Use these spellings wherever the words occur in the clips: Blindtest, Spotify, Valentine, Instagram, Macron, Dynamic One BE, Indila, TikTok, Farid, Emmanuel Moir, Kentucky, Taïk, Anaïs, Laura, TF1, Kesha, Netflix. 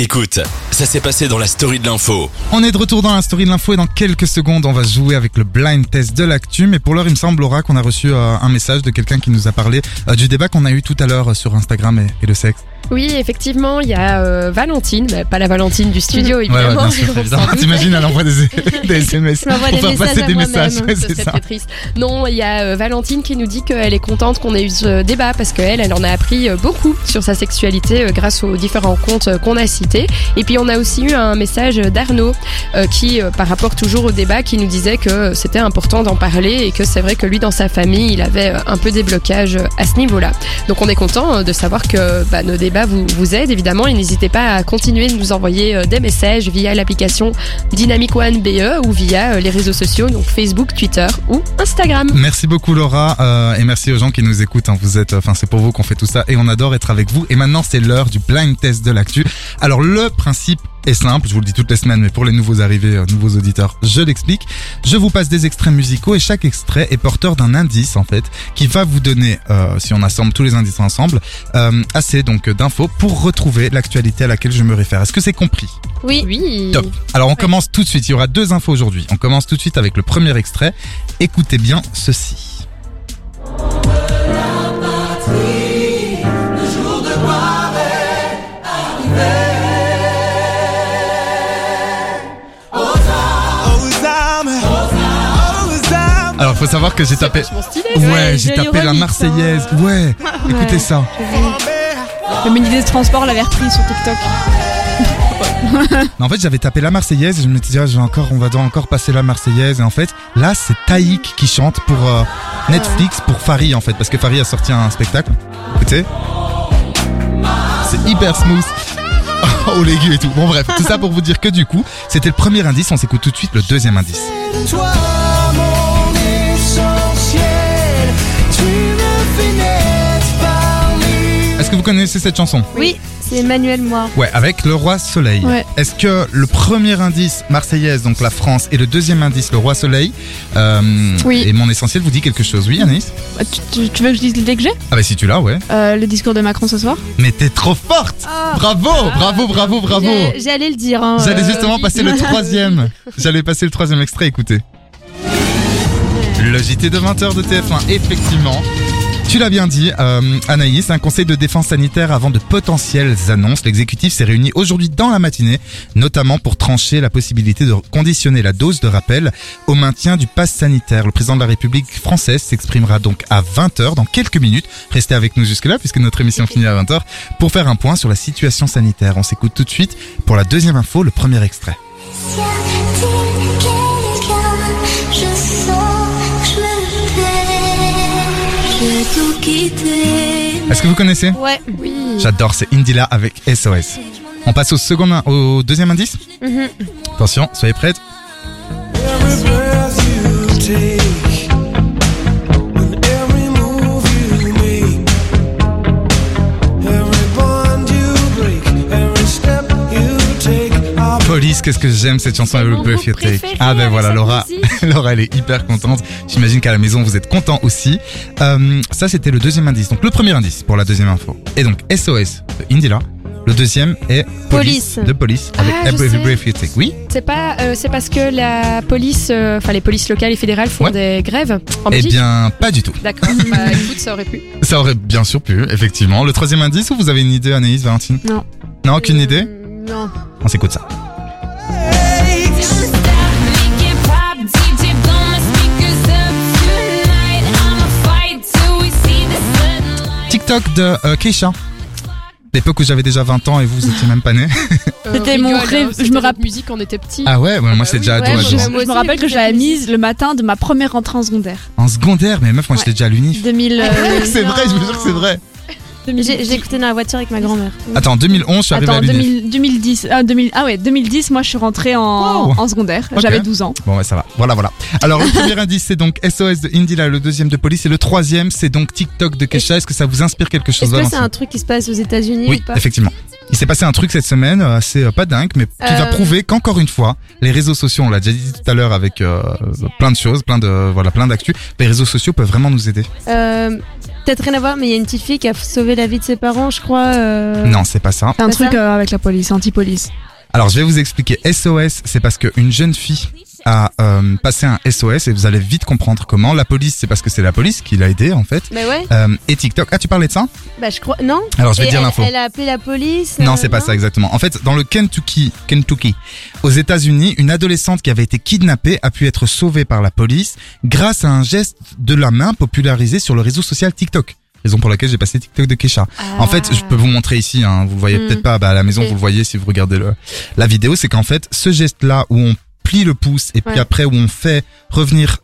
Écoute, ça s'est passé dans la story de l'info. On est de retour dans la story de l'info et dans quelques secondes, on va jouer avec le blind test de l'actu. Mais pour l'heure, il me semble, Laura, qu'on a reçu un message de quelqu'un qui nous a parlé du débat qu'on a eu tout à l'heure sur Instagram et le sexe. Oui, effectivement, il y a Valentine, mais pas la Valentine du studio, évidemment. Ouais, bien sûr, t'imagines, elle envoie des SMS. Elle envoie des messages à moi-même, c'est très triste. Non, il y a Valentine qui nous dit qu'elle est contente qu'on ait eu ce débat parce qu'elle en a appris beaucoup sur sa sexualité grâce aux différents comptes qu'on a cités. Et puis, on a aussi eu un message d'Arnaud qui, par rapport toujours au débat, qui nous disait que c'était important d'en parler et que c'est vrai que lui, dans sa famille, il avait un peu des blocages à ce niveau-là. Donc, on est content de savoir que nos débats vous aide évidemment et n'hésitez pas à continuer de nous envoyer des messages via l'application Dynamic One BE ou via les réseaux sociaux, donc Facebook, Twitter ou Instagram. Merci beaucoup Laura et merci aux gens qui nous écoutent, hein. Vous êtes, c'est pour vous qu'on fait tout ça et on adore être avec vous. Et maintenant c'est l'heure du blind test de l'actu. Alors le principe est simple, je vous le dis toutes les semaines, mais pour les nouveaux arrivés, nouveaux auditeurs, je l'explique. Je vous passe des extraits musicaux et chaque extrait est porteur d'un indice en fait, qui va vous donner, si on assemble tous les indices ensemble, assez donc d'infos pour retrouver l'actualité à laquelle je me réfère. Est-ce que c'est compris ? Oui. Oui. Top. Alors on commence tout de suite. Il y aura deux infos aujourd'hui. On commence tout de suite avec le premier extrait. Écoutez bien ceci. Alors faut savoir que j'ai tapé la Marseillaise. Ouais, écoutez ça. Le ministre des Transports l'avait repris sur TikTok. En fait, j'avais tapé la Marseillaise et je me disais on va encore passer la Marseillaise, et en fait, là c'est Taïk qui chante pour Netflix pour Farid en fait, parce que Farid a sorti un spectacle. Écoutez. C'est hyper smooth. Oh l'aigu et tout. Bon bref, tout ça pour vous dire que du coup, c'était le premier indice, on s'écoute tout de suite le deuxième indice. Est-ce que vous connaissez cette chanson ? Oui, c'est Emmanuel Moir. Ouais, avec le Roi Soleil. Ouais. Est-ce que le premier indice Marseillaise, donc la France, et le deuxième indice le Roi Soleil, oui. Et mon essentiel vous dit quelque chose ? Oui, Anis ? Tu veux que je dise l'idée que j'ai ? Ah bah si tu l'as, ouais. Le discours de Macron ce soir ? Mais t'es trop forte ! Bravo ! J'allais le dire. J'allais justement passer le troisième. J'allais passer le troisième extrait, écoutez. Le JT de 20h de TF1, effectivement. Tu l'as bien dit, Anaïs, un conseil de défense sanitaire avant de potentielles annonces. L'exécutif s'est réuni aujourd'hui dans la matinée, notamment pour trancher la possibilité de conditionner la dose de rappel au maintien du pass sanitaire. Le président de la République française s'exprimera donc à 20h dans quelques minutes. Restez avec nous jusque-là puisque notre émission finit à 20h pour faire un point sur la situation sanitaire. On s'écoute tout de suite pour la deuxième info, le premier extrait. Est-ce que vous connaissez ? Ouais. Oui. J'adore, c'est Indila avec SOS. On passe au deuxième indice ? Mm-hmm. Attention, soyez prêts. Police, qu'est-ce que j'aime cette chanson, elle peut fêter. Ah ben voilà, Laura elle est hyper contente. J'imagine qu'à la maison vous êtes contents aussi. Ça c'était le deuxième indice. Donc le premier indice pour la deuxième info. Et donc SOS de Indila. Le deuxième est police avec Every Breath You Take. Oui. C'est parce que la police, les polices locales et fédérales font des grèves en Belgique. Eh bien, pas du tout. D'accord. Bah, écoute, ça aurait pu. Ça aurait bien sûr pu, effectivement. Le troisième indice, ou vous avez une idée, Anaïs, Valentine ? Non. Non, aucune idée ? Non. On s'écoute ça. TikTok de Kesha. L'époque où j'avais déjà 20 ans et vous étiez même pas nés. C'était mon rêve. Je me rappelle musique quand on était petit. Ah ouais, moi c'est déjà ado. Je me rappelle que je l'avais mise le matin de ma première rentrée en secondaire. En secondaire, mais meuf, moi j'étais déjà à l'UNIF. 2000. C'est vrai, je vous jure que c'est vrai. J'ai écouté dans la voiture avec ma grand-mère. Attends, 2011, je suis arrivé à l'UNIF. 2010, moi je suis rentrée en secondaire. Okay. J'avais 12 ans. Bon, ouais, ça va. Voilà. Alors, le premier indice, c'est donc SOS de Indila, le deuxième de Police, et le troisième, c'est donc TikTok de Kesha. Est-ce que ça vous inspire quelque chose ? Est-ce que c'est un truc qui se passe aux États-Unis ? Oui, ou pas ? Effectivement. Il s'est passé un truc cette semaine, assez pas dingue, mais qui va prouver qu'encore une fois, les réseaux sociaux, on l'a déjà dit tout à l'heure avec plein de choses, plein d'actu, les réseaux sociaux peuvent vraiment nous aider. peut-être rien à voir, mais il y a une petite fille qui a sauvé la vie de ses parents, je crois. Non, c'est pas ça. C'est un truc avec la police, anti-police. Alors, je vais vous expliquer. SOS, c'est parce qu'une jeune fille a passé un SOS et vous allez vite comprendre comment. La police, c'est parce que c'est la police qui l'a aidée en fait. Mais ouais. Et TikTok. Ah, tu parlais de ça ? Bah, je crois. Non. Alors, je vais dire l'info. Elle a appelé la police. Non, c'est pas ça exactement. En fait, dans le Kentucky, aux États-Unis, une adolescente qui avait été kidnappée a pu être sauvée par la police grâce à un geste de la main popularisé sur le réseau social TikTok. Raison pour laquelle j'ai passé TikTok de Kesha. Ah. En fait, je peux vous montrer ici, hein, vous le voyez peut-être pas, bah, à la maison, okay. Vous le voyez si vous regardez la vidéo, c'est qu'en fait, ce geste-là où on plie le pouce et puis après où on fait revenir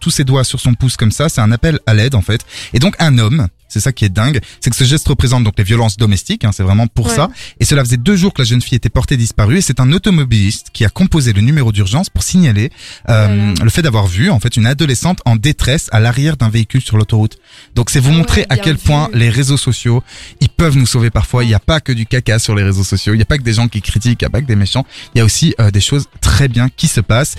tous ses doigts sur son pouce comme ça, c'est un appel à l'aide en fait. Et donc un homme, c'est ça qui est dingue, c'est que ce geste représente donc les violences domestiques, hein, c'est vraiment pour ça. Et cela faisait 2 jours que la jeune fille était portée disparue et c'est un automobiliste qui a composé le numéro d'urgence pour signaler le fait d'avoir vu en fait une adolescente en détresse à l'arrière d'un véhicule sur l'autoroute. Donc c'est vous montrer à quel point les réseaux sociaux, ils peuvent nous sauver parfois. Il n'y a pas que du caca sur les réseaux sociaux, il n'y a pas que des gens qui critiquent, il n'y a pas que des méchants, il y a aussi des choses très bien qui se passent.